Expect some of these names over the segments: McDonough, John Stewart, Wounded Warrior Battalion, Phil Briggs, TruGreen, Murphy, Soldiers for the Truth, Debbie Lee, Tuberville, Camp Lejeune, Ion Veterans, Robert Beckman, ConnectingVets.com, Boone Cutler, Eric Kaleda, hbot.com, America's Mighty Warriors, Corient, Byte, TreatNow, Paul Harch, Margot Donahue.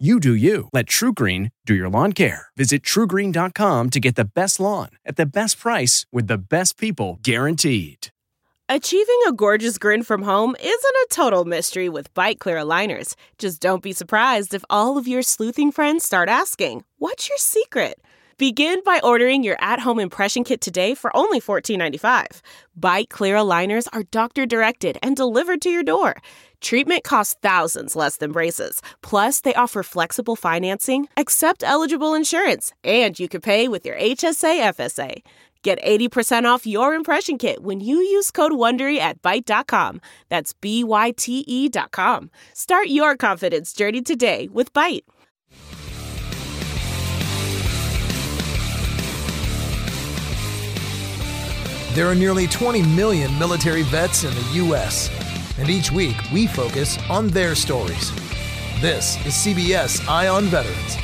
You do you. Let TruGreen do your lawn care. Visit TruGreen.com to get the best lawn at the best price with the best people guaranteed. Achieving a gorgeous grin from home isn't a total mystery with Byte Clear Aligners. Just don't be surprised if all of your sleuthing friends start asking, "What's your secret?" Begin by ordering your at-home impression kit today for only $14.95. Byte Clear Aligners are doctor-directed and delivered to your door. Treatment costs thousands less than braces. Plus, they offer flexible financing, accept eligible insurance, and you can pay with your HSA FSA. Get 80% off your impression kit when you use code WONDERY at Byte.com. That's BYTE.com. Start your confidence journey today with Byte. There are nearly 20 million military vets in the U.S., and each week we focus on their stories. This is CBS Eye on Veterans.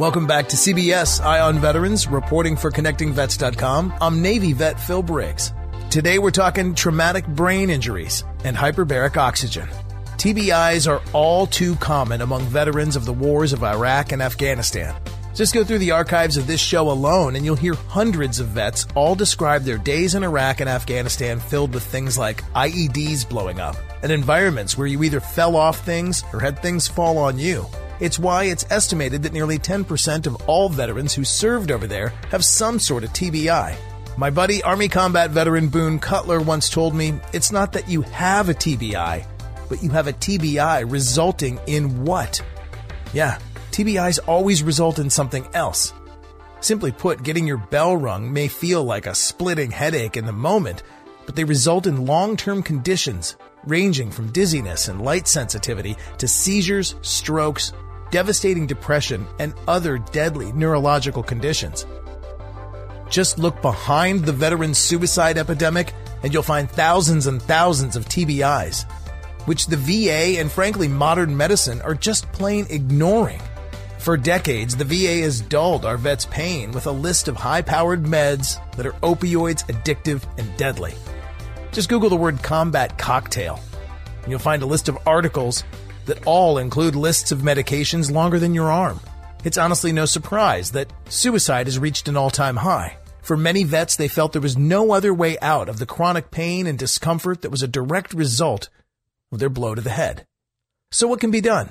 Welcome back to CBS Eye on Veterans, reporting for ConnectingVets.com. I'm Navy vet Phil Briggs. Today we're talking traumatic brain injuries and hyperbaric oxygen. TBIs are all too common among veterans of the wars of Iraq and Afghanistan. Just go through the archives of this show alone and you'll hear hundreds of vets all describe their days in Iraq and Afghanistan filled with things like IEDs blowing up and environments where you either fell off things or had things fall on you. It's why it's estimated that nearly 10% of all veterans who served over there have some sort of TBI. My buddy, Army combat veteran Boone Cutler, once told me, it's not that you have a TBI, but you have a TBI resulting in what? Yeah, TBIs always result in something else. Simply put, getting your bell rung may feel like a splitting headache in the moment, but they result in long-term conditions ranging from dizziness and light sensitivity to seizures, strokes, devastating depression, and other deadly neurological conditions. Just look behind the veteran suicide epidemic and you'll find thousands and thousands of TBIs, which the VA and, frankly, modern medicine are just plain ignoring. For decades, the VA has dulled our vets' pain with a list of high-powered meds that are opioids, addictive, and deadly. Just Google the word combat cocktail, and you'll find a list of articles that all include lists of medications longer than your arm. It's honestly no surprise that suicide has reached an all-time high. For many vets, they felt there was no other way out of the chronic pain and discomfort that was a direct result with their blow to the head. So what can be done?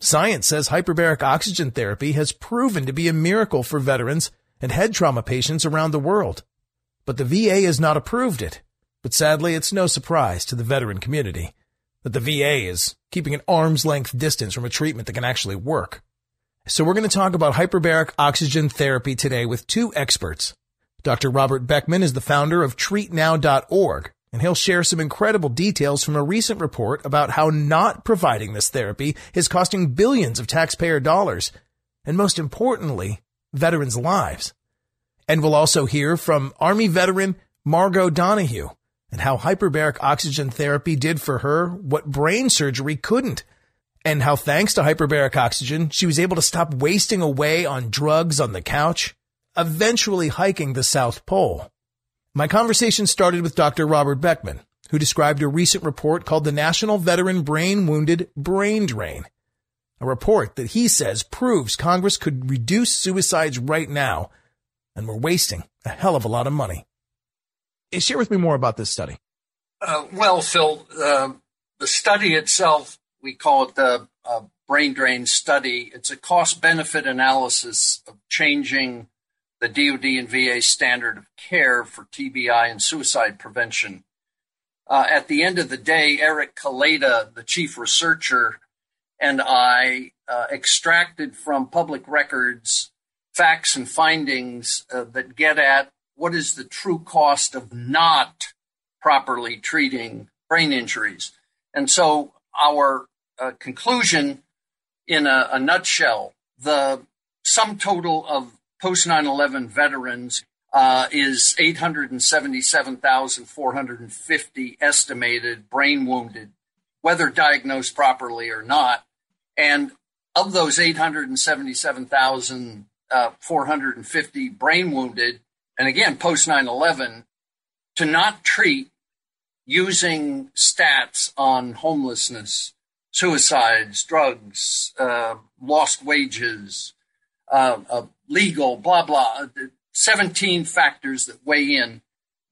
Science says hyperbaric oxygen therapy has proven to be a miracle for veterans and head trauma patients around the world. But the VA has not approved it. But sadly, it's no surprise to the veteran community that the VA is keeping an arm's length distance from a treatment that can actually work. So we're going to talk about hyperbaric oxygen therapy today with two experts. Dr. Robert Beckman is the founder of TreatNow.org. And he'll share some incredible details from a recent report about how not providing this therapy is costing billions of taxpayer dollars, and most importantly, veterans' lives. And we'll also hear from Army veteran Margot Donahue and how hyperbaric oxygen therapy did for her what brain surgery couldn't, and how thanks to hyperbaric oxygen, she was able to stop wasting away on drugs on the couch, eventually hiking the South Pole. My conversation started with Dr. Robert Beckman, who described a recent report called the National Veteran Brain Wounded Brain Drain, a report that he says proves Congress could reduce suicides right now, and we're wasting a hell of a lot of money. Share with me more about this study. Well, Phil, the study itself, we call it the brain drain study. It's a cost-benefit analysis of changing the DoD and VA standard of care for TBI and suicide prevention. At the end of the day, Eric Kaleda, the chief researcher, and I extracted from public records facts and findings that get at what is the true cost of not properly treating brain injuries. And so our conclusion, in a nutshell, the sum total of post 9/11 veterans is 877,450 estimated brain wounded, whether diagnosed properly or not. And of those 877,450 brain wounded, and again, post 9/11, to not treat using stats on homelessness, suicides, drugs, lost wages, legal, blah, blah, 17 factors that weigh in.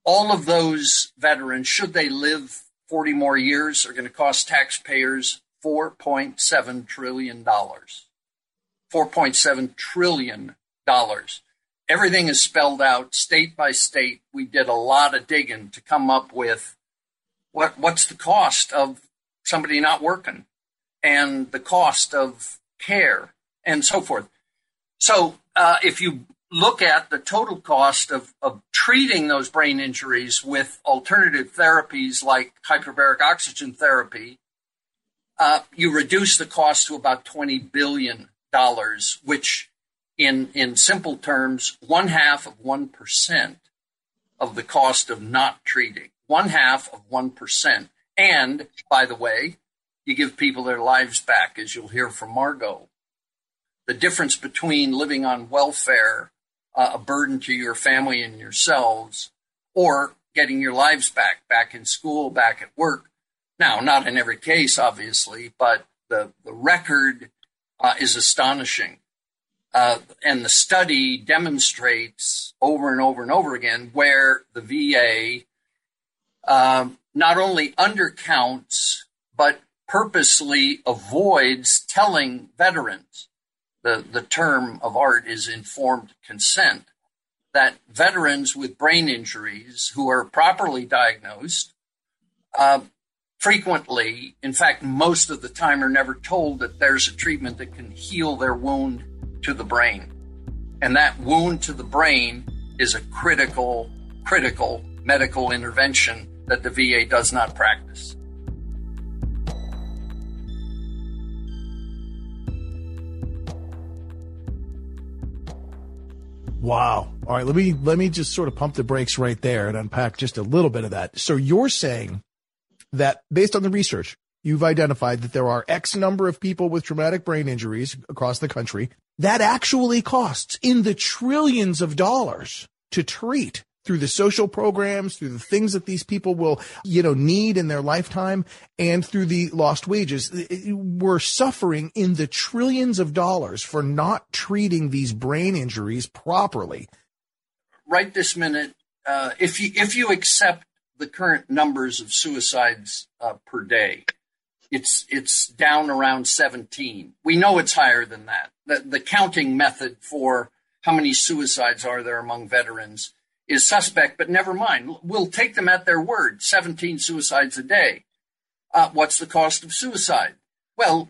All of those veterans, should they live 40 more years, are going to cost taxpayers $4.7 trillion. $4.7 trillion. Everything is spelled out state by state. We did a lot of digging to come up with what's the cost of somebody not working and the cost of care and so forth. So if you look at the total cost of treating those brain injuries with alternative therapies like hyperbaric oxygen therapy, you reduce the cost to about $20 billion, which in simple terms, 0.5% of the cost of not treating. 0.5%. And, by the way, you give people their lives back, as you'll hear from Margot. The difference between living on welfare, a burden to your family and yourselves, or getting your lives back in school, back at work. Now, not in every case, obviously, but the record is astonishing. And the study demonstrates over and over and over again where the VA not only undercounts, but purposely avoids telling veterans, the term of art is informed consent, that veterans with brain injuries who are properly diagnosed frequently, in fact, most of the time, are never told that there's a treatment that can heal their wound to the brain. And that wound to the brain is a critical medical intervention that the VA does not practice. Wow. All right, let me just sort of pump the brakes right there and unpack just a little bit of that. So you're saying that based on the research, you've identified that there are X number of people with traumatic brain injuries across the country that actually costs in the trillions of dollars to treat, through the social programs, through the things that these people will, need in their lifetime, and through the lost wages. We're suffering in the trillions of dollars for not treating these brain injuries properly. Right this minute, if you accept the current numbers of suicides per day, it's down around 17. We know it's higher than that. The counting method for how many suicides are there among veterans is suspect, but never mind. We'll take them at their word, 17 suicides a day. What's the cost of suicide? Well,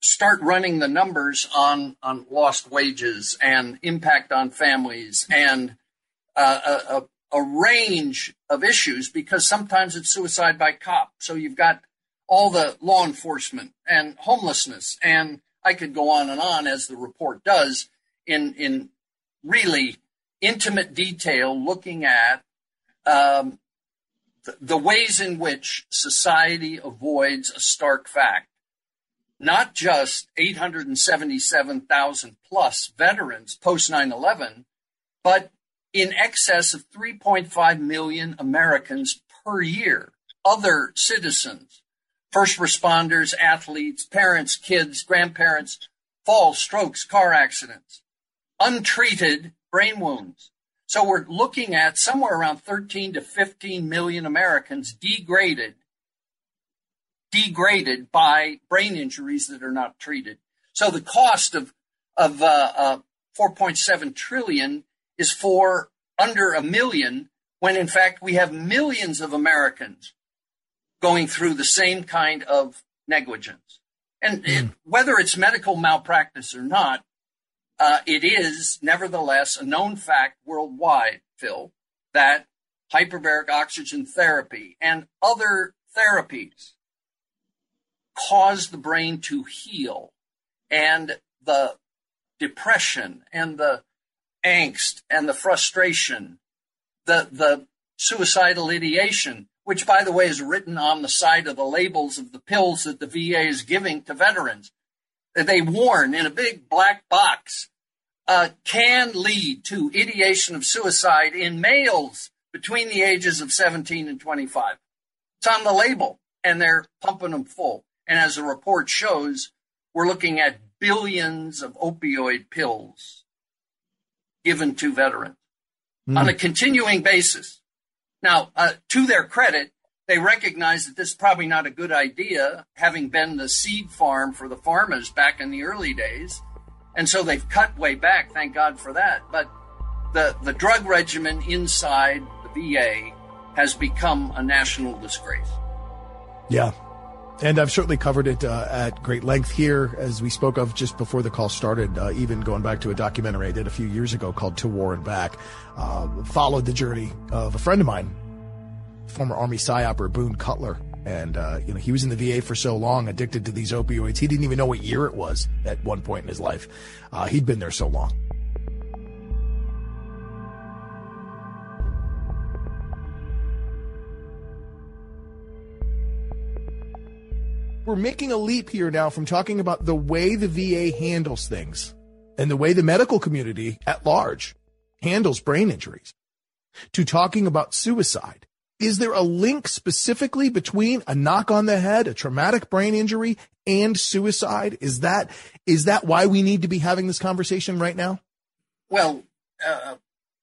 start running the numbers on lost wages and impact on families and a range of issues, because sometimes it's suicide by cop. So you've got all the law enforcement and homelessness, and I could go on and on, as the report does, in really intimate detail, looking at the ways in which society avoids a stark fact. Not just 877,000 plus veterans post 9/11, but in excess of 3.5 million Americans per year, other citizens, first responders, athletes, parents, kids, grandparents, falls, strokes, car accidents, untreated brain wounds. So we're looking at somewhere around 13 to 15 million Americans degraded by brain injuries that are not treated. So the cost of 4.7 trillion is for under a million, when in fact we have millions of Americans going through the same kind of negligence. And whether it's medical malpractice or not, it is nevertheless a known fact worldwide, Phil, that hyperbaric oxygen therapy and other therapies cause the brain to heal, and the depression and the angst and the frustration, the suicidal ideation, which, by the way, is written on the side of the labels of the pills that the VA is giving to veterans. They warn in a big black box, can lead to ideation of suicide in males between the ages of 17 and 25. It's on the label, and they're pumping them full. And as the report shows, we're looking at billions of opioid pills given to veterans on a continuing basis. Now, to their credit, they recognize that this is probably not a good idea, having been the seed farm for the pharmas back in the early days. And so they've cut way back. Thank God for that. But the drug regimen inside the VA has become a national disgrace. Yeah. And I've certainly covered it at great length here, as we spoke of just before the call started, even going back to a documentary I did a few years ago called To War and Back. Followed the journey of a friend of mine, former Army PSYOP, Boone Cutler. And, you know, he was in the VA for so long, addicted to these opioids, he didn't even know what year it was at one point in his life. He'd been there so long. We're making a leap here now from talking about the way the VA handles things and the way the medical community at large handles brain injuries to talking about suicide. Is there a link specifically between a knock on the head, a traumatic brain injury, and suicide? Is that why we need to be having this conversation right now? Well,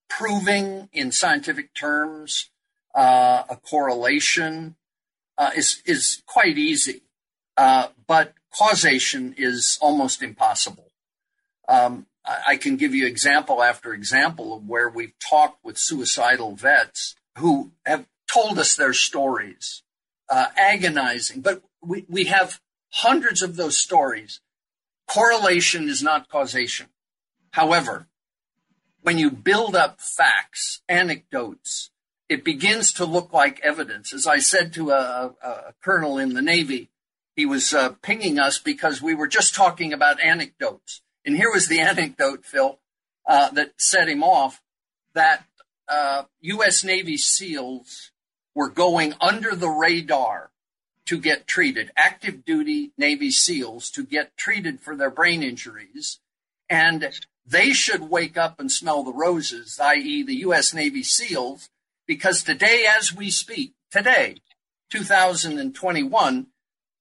proving in scientific terms a correlation is quite easy. But causation is almost impossible. I can give you example after example of where we've talked with suicidal vets who have told us their stories, agonizing. But we have hundreds of those stories. Correlation is not causation. However, when you build up facts, anecdotes, it begins to look like evidence. As I said to a colonel in the Navy, he was pinging us because we were just talking about anecdotes. And here was the anecdote, Phil, that set him off, that U.S. Navy SEALs were going under the radar to get treated, active duty Navy SEALs to get treated for their brain injuries. And they should wake up and smell the roses, i.e. the U.S. Navy SEALs, because today as we speak, today, 2021,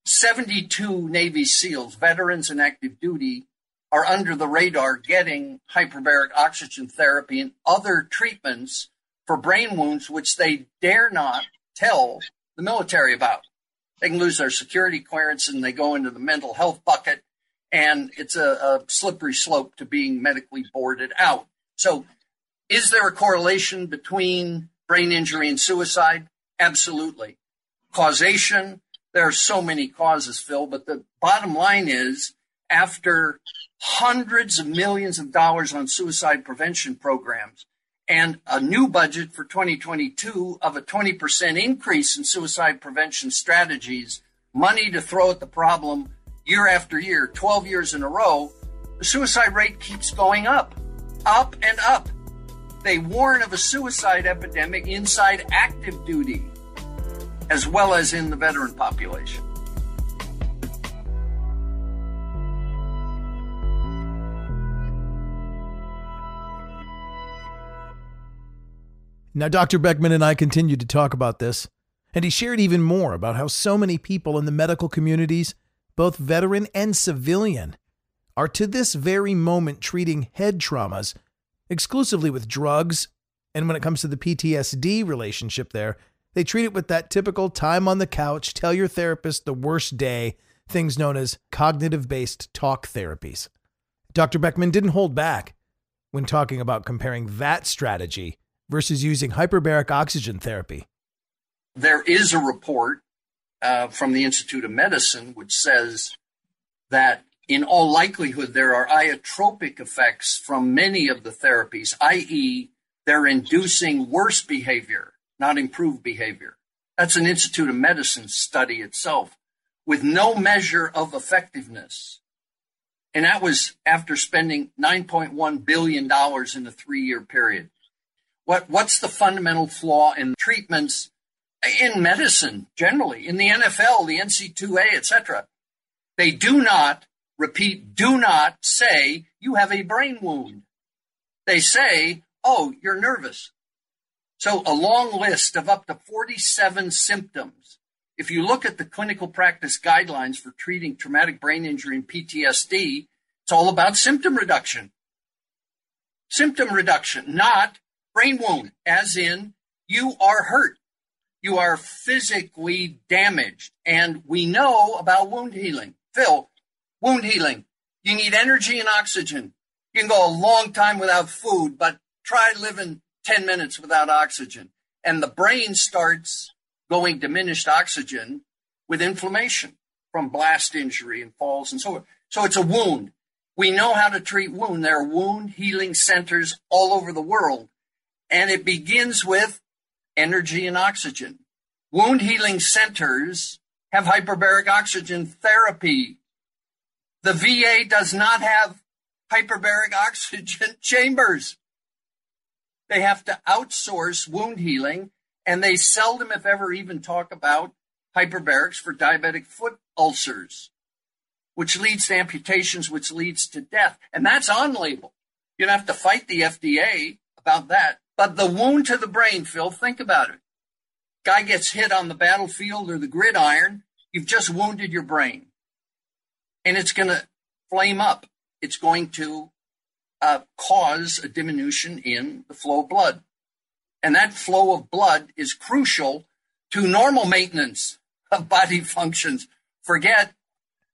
72 Navy SEALs, veterans and active duty, are under the radar getting hyperbaric oxygen therapy and other treatments for brain wounds, which they dare not tell the military about. They can lose their security clearance and they go into the mental health bucket, and it's a slippery slope to being medically boarded out. So is there a correlation between brain injury and suicide? Absolutely. Causation. There are so many causes, Phil, but the bottom line is after hundreds of millions of dollars on suicide prevention programs and a new budget for 2022 of a 20% increase in suicide prevention strategies, money to throw at the problem year after year, 12 years in a row, the suicide rate keeps going up, up and up. They warn of a suicide epidemic inside active duty, as well as in the veteran population. Now, Dr. Beckman and I continued to talk about this, and he shared even more about how so many people in the medical communities, both veteran and civilian, are to this very moment treating head traumas exclusively with drugs, and when it comes to the PTSD relationship there, they treat it with that typical time on the couch, tell your therapist the worst day, things known as cognitive-based talk therapies. Dr. Beckman didn't hold back when talking about comparing that strategy versus using hyperbaric oxygen therapy. There is a report from the Institute of Medicine, which says that in all likelihood, there are iotropic effects from many of the therapies, i.e., they're inducing worse behavior, not improved behavior. That's an Institute of Medicine study itself with no measure of effectiveness. And that was after spending $9.1 billion in a three-year period. What's the fundamental flaw in treatments in medicine generally, in the NFL, the NCAA, etc.? They do not, repeat, do not say you have a brain wound. They say, oh, you're nervous. So a long list of up to 47 symptoms. If you look at the clinical practice guidelines for treating traumatic brain injury and PTSD, it's all about symptom reduction. Symptom reduction, not brain wound, as in you are hurt. You are physically damaged. And we know about wound healing. Phil, wound healing, you need energy and oxygen. You can go a long time without food, but try living 10 minutes without oxygen. And the brain starts going diminished oxygen with inflammation from blast injury and falls and so on. So it's a wound. We know how to treat wound. There are wound healing centers all over the world. And it begins with energy and oxygen. Wound healing centers have hyperbaric oxygen therapy. The VA does not have hyperbaric oxygen chambers. They have to outsource wound healing, and they seldom, if ever, even talk about hyperbarics for diabetic foot ulcers, which leads to amputations, which leads to death. And that's on label. You don't have to fight the FDA about that. But the wound to the brain, Phil, think about it. Guy gets hit on the battlefield or the gridiron. You've just wounded your brain. And it's going to flame up. It's going to cause a diminution in the flow of blood. And that flow of blood is crucial to normal maintenance of body functions. Forget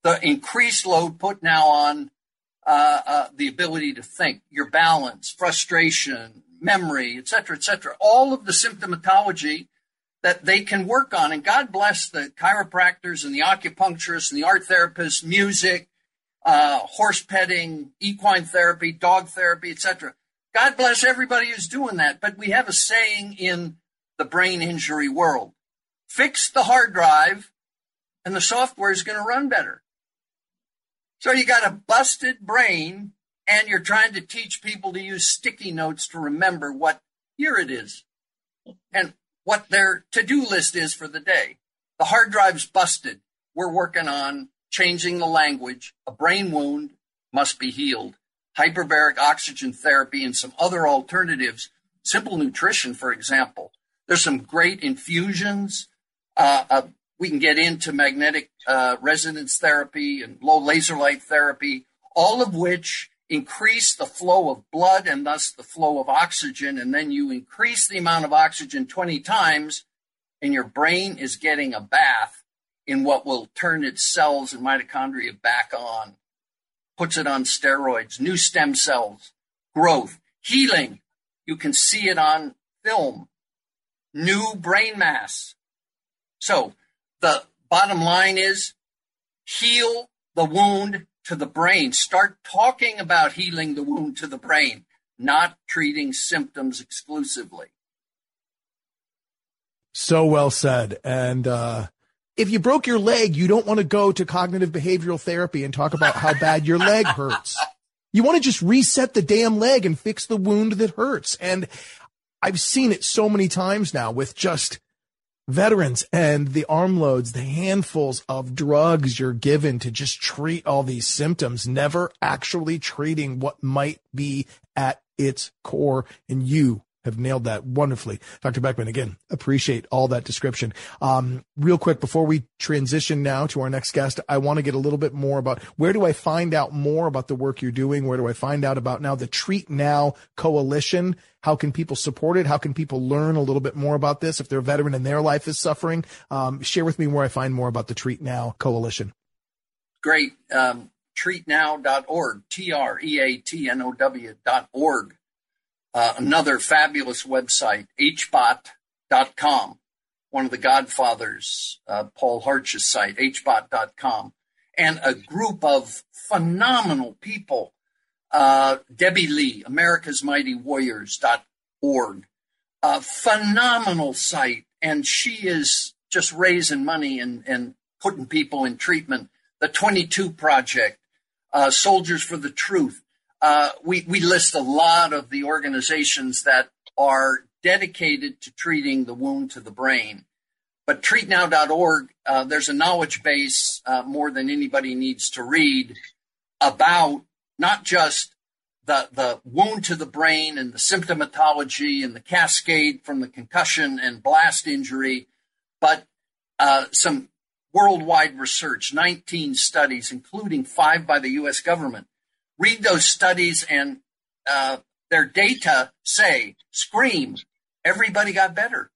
the increased load put now on the ability to think, your balance, frustration, memory, et cetera, et cetera. All of the symptomatology that they can work on. And God bless the chiropractors and the acupuncturists and the art therapists, music, horse petting, equine therapy, dog therapy, etc. God bless everybody who's doing that. But we have a saying in the brain injury world: fix the hard drive and the software is going to run better. So you got a busted brain and you're trying to teach people to use sticky notes to remember what year it is and what their to-do list is for the day. The hard drive's busted. We're working on changing the language. A brain wound must be healed. Hyperbaric oxygen therapy and some other alternatives. Simple nutrition, for example. There's some great infusions. We can get into magnetic resonance therapy and low laser light therapy, all of which increase the flow of blood and thus the flow of oxygen. And then you increase the amount of oxygen 20 times and your brain is getting a bath in what will turn its cells and mitochondria back on, puts it on steroids, new stem cells, growth, healing. You can see it on film, new brain mass. So the bottom line is heal the wound to the brain. Start talking about healing the wound to the brain, not treating symptoms exclusively. So well said. And, if you broke your leg, you don't want to go to cognitive behavioral therapy and talk about how bad your leg hurts. You want to just reset the damn leg and fix the wound that hurts. And I've seen it so many times now with just veterans and the armloads, the handfuls of drugs you're given to just treat all these symptoms, never actually treating what might be at its core. And you have nailed that wonderfully. Dr. Beckman, again, appreciate all that description. Real quick, before we transition now to our next guest, I want to get a little bit more about where do I find out more about the work you're doing? Where do I find out about now the Treat Now Coalition? How can people support it? How can people learn a little bit more about this if they're a veteran and their life is suffering? Share with me where I find more about the Treat Now Coalition. Great. TreatNow.org, TreatNow.org. Another fabulous website, hbot.com. one of the godfathers, Paul Harch's site, hbot.com, and a group of phenomenal people, Debbie Lee, America's Mighty Warriors.org, a phenomenal site. And she is just raising money and putting people in treatment. The 22 Project, Soldiers for the Truth. We list a lot of the organizations that are dedicated to treating the wound to the brain. But TreatNow.org, there's a knowledge base more than anybody needs to read about not just the wound to the brain and the symptomatology and the cascade from the concussion and blast injury, but some worldwide research, 19 studies, including 5 by the U.S. government. Read those studies and their data say, scream, everybody got better.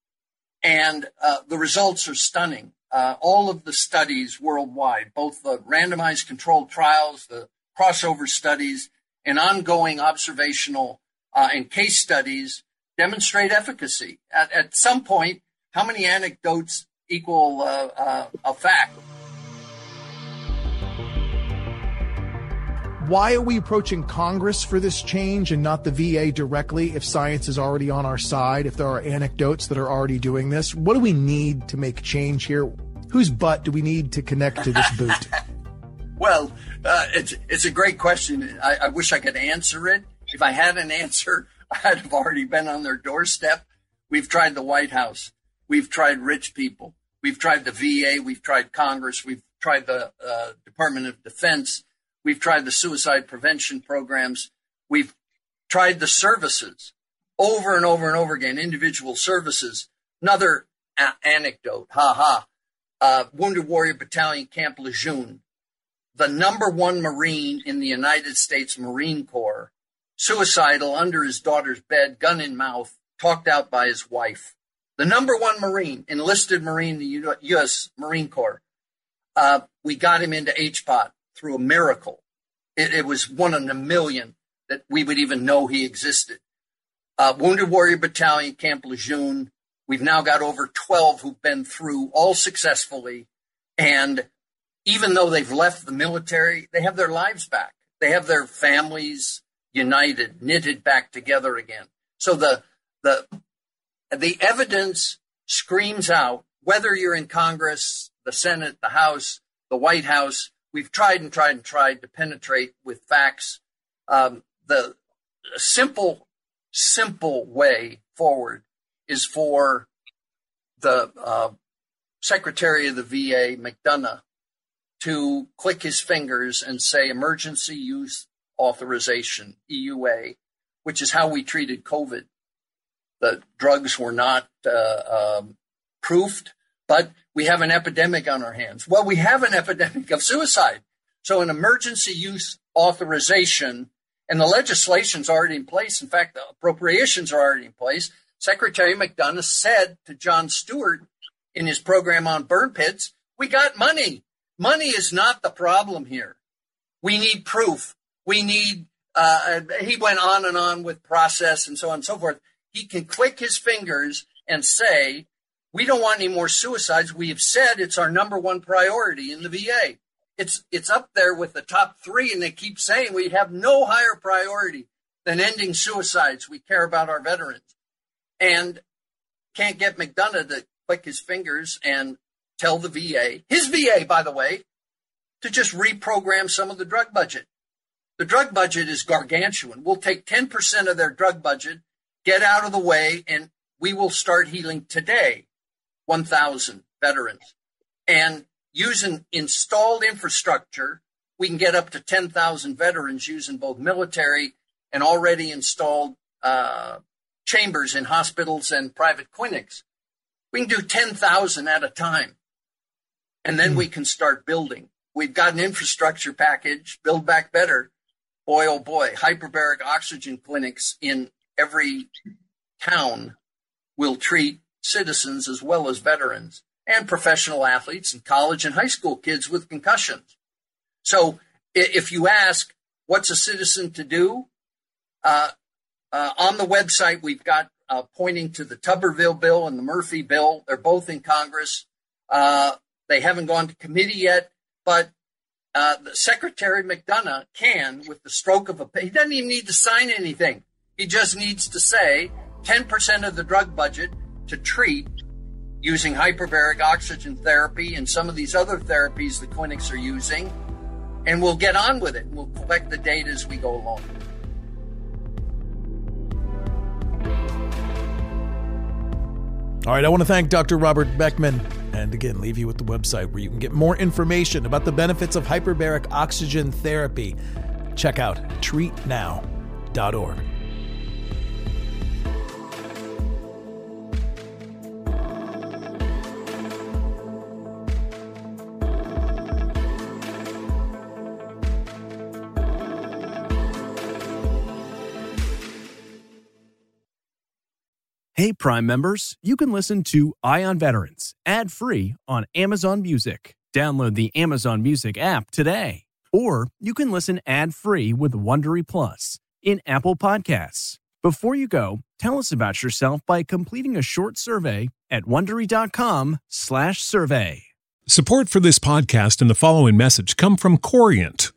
And the results are stunning. All of the studies worldwide, both the randomized controlled trials, the crossover studies, and ongoing observational and case studies demonstrate efficacy. At some point, how many anecdotes equal a fact? Why are we approaching Congress for this change and not the VA directly if science is already on our side, if there are anecdotes that are already doing this? What do we need to make change here? Whose butt do we need to connect to this boot? Well, it's a great question. I wish I could answer it. If I had an answer, I'd have already been on their doorstep. We've tried the White House. We've tried rich people. We've tried the VA. We've tried Congress. We've tried the Department of Defense. We've tried the suicide prevention programs. We've tried the services over and over and over again, individual services. Another anecdote, Wounded Warrior Battalion, Camp Lejeune, the number one Marine in the United States Marine Corps, suicidal under his daughter's bed, gun in mouth, talked out by his wife. The number one Marine, enlisted Marine in the U.S. Marine Corps. We got him into HBOT. Through a miracle. It was one in a million that we would even know he existed. Wounded Warrior Battalion, Camp Lejeune, we've now got over 12 who've been through, all successfully. And even though they've left the military, they have their lives back. They have their families united, knitted back together again. So the evidence screams out, whether you're in Congress, the Senate, the House, the White House. We've tried and tried and tried to penetrate with facts. The simple way forward is for the Secretary of the VA, McDonough, to click his fingers and say emergency use authorization, EUA, which is how we treated COVID. The drugs were not proofed, but we have an epidemic on our hands. Well, we have an epidemic of suicide. So an emergency use authorization, and the legislation's already in place. In fact, the appropriations are already in place. Secretary McDonough said to John Stewart in his program on burn pits, we got money. Money is not the problem here. We need proof. We need, he went on and on with process and so on and so forth. He can click his fingers and say, we don't want any more suicides. We have said it's our number one priority in the VA. It's up there with the top 3, and they keep saying we have no higher priority than ending suicides. We care about our veterans. And can't get McDonough to click his fingers and tell the VA, his VA, by the way, to just reprogram some of the drug budget. The drug budget is gargantuan. We'll take 10% of their drug budget, get out of the way, and we will start healing today. 1,000 veterans, and using installed infrastructure, we can get up to 10,000 veterans using both military and already installed chambers in hospitals and private clinics. We can do 10,000 at a time, and then we can start building. We've got an infrastructure package, Build Back Better. Boy, oh boy, hyperbaric oxygen clinics in every town will treat citizens as well as veterans and professional athletes and college and high school kids with concussions. So if you ask what's a citizen to do, on the website, we've got pointing to the Tuberville bill and the Murphy bill. They're both in Congress. They haven't gone to committee yet, but the Secretary McDonough can, with the stroke of a pen, he doesn't even need to sign anything. He just needs to say 10% of the drug budget to treat using hyperbaric oxygen therapy and some of these other therapies the clinics are using, and we'll get on with it. We'll collect the data as we go along. All right, I want to thank Dr. Robert Beckman, and again, leave you with the website where you can get more information about the benefits of hyperbaric oxygen therapy. Check out TreatNow.org. Hey, Prime members, you can listen to Ion Veterans ad-free on Amazon Music. Download the Amazon Music app today. Or you can listen ad-free with Wondery Plus in Apple Podcasts. Before you go, tell us about yourself by completing a short survey at Wondery.com/survey. Support for this podcast and the following message come from Corient.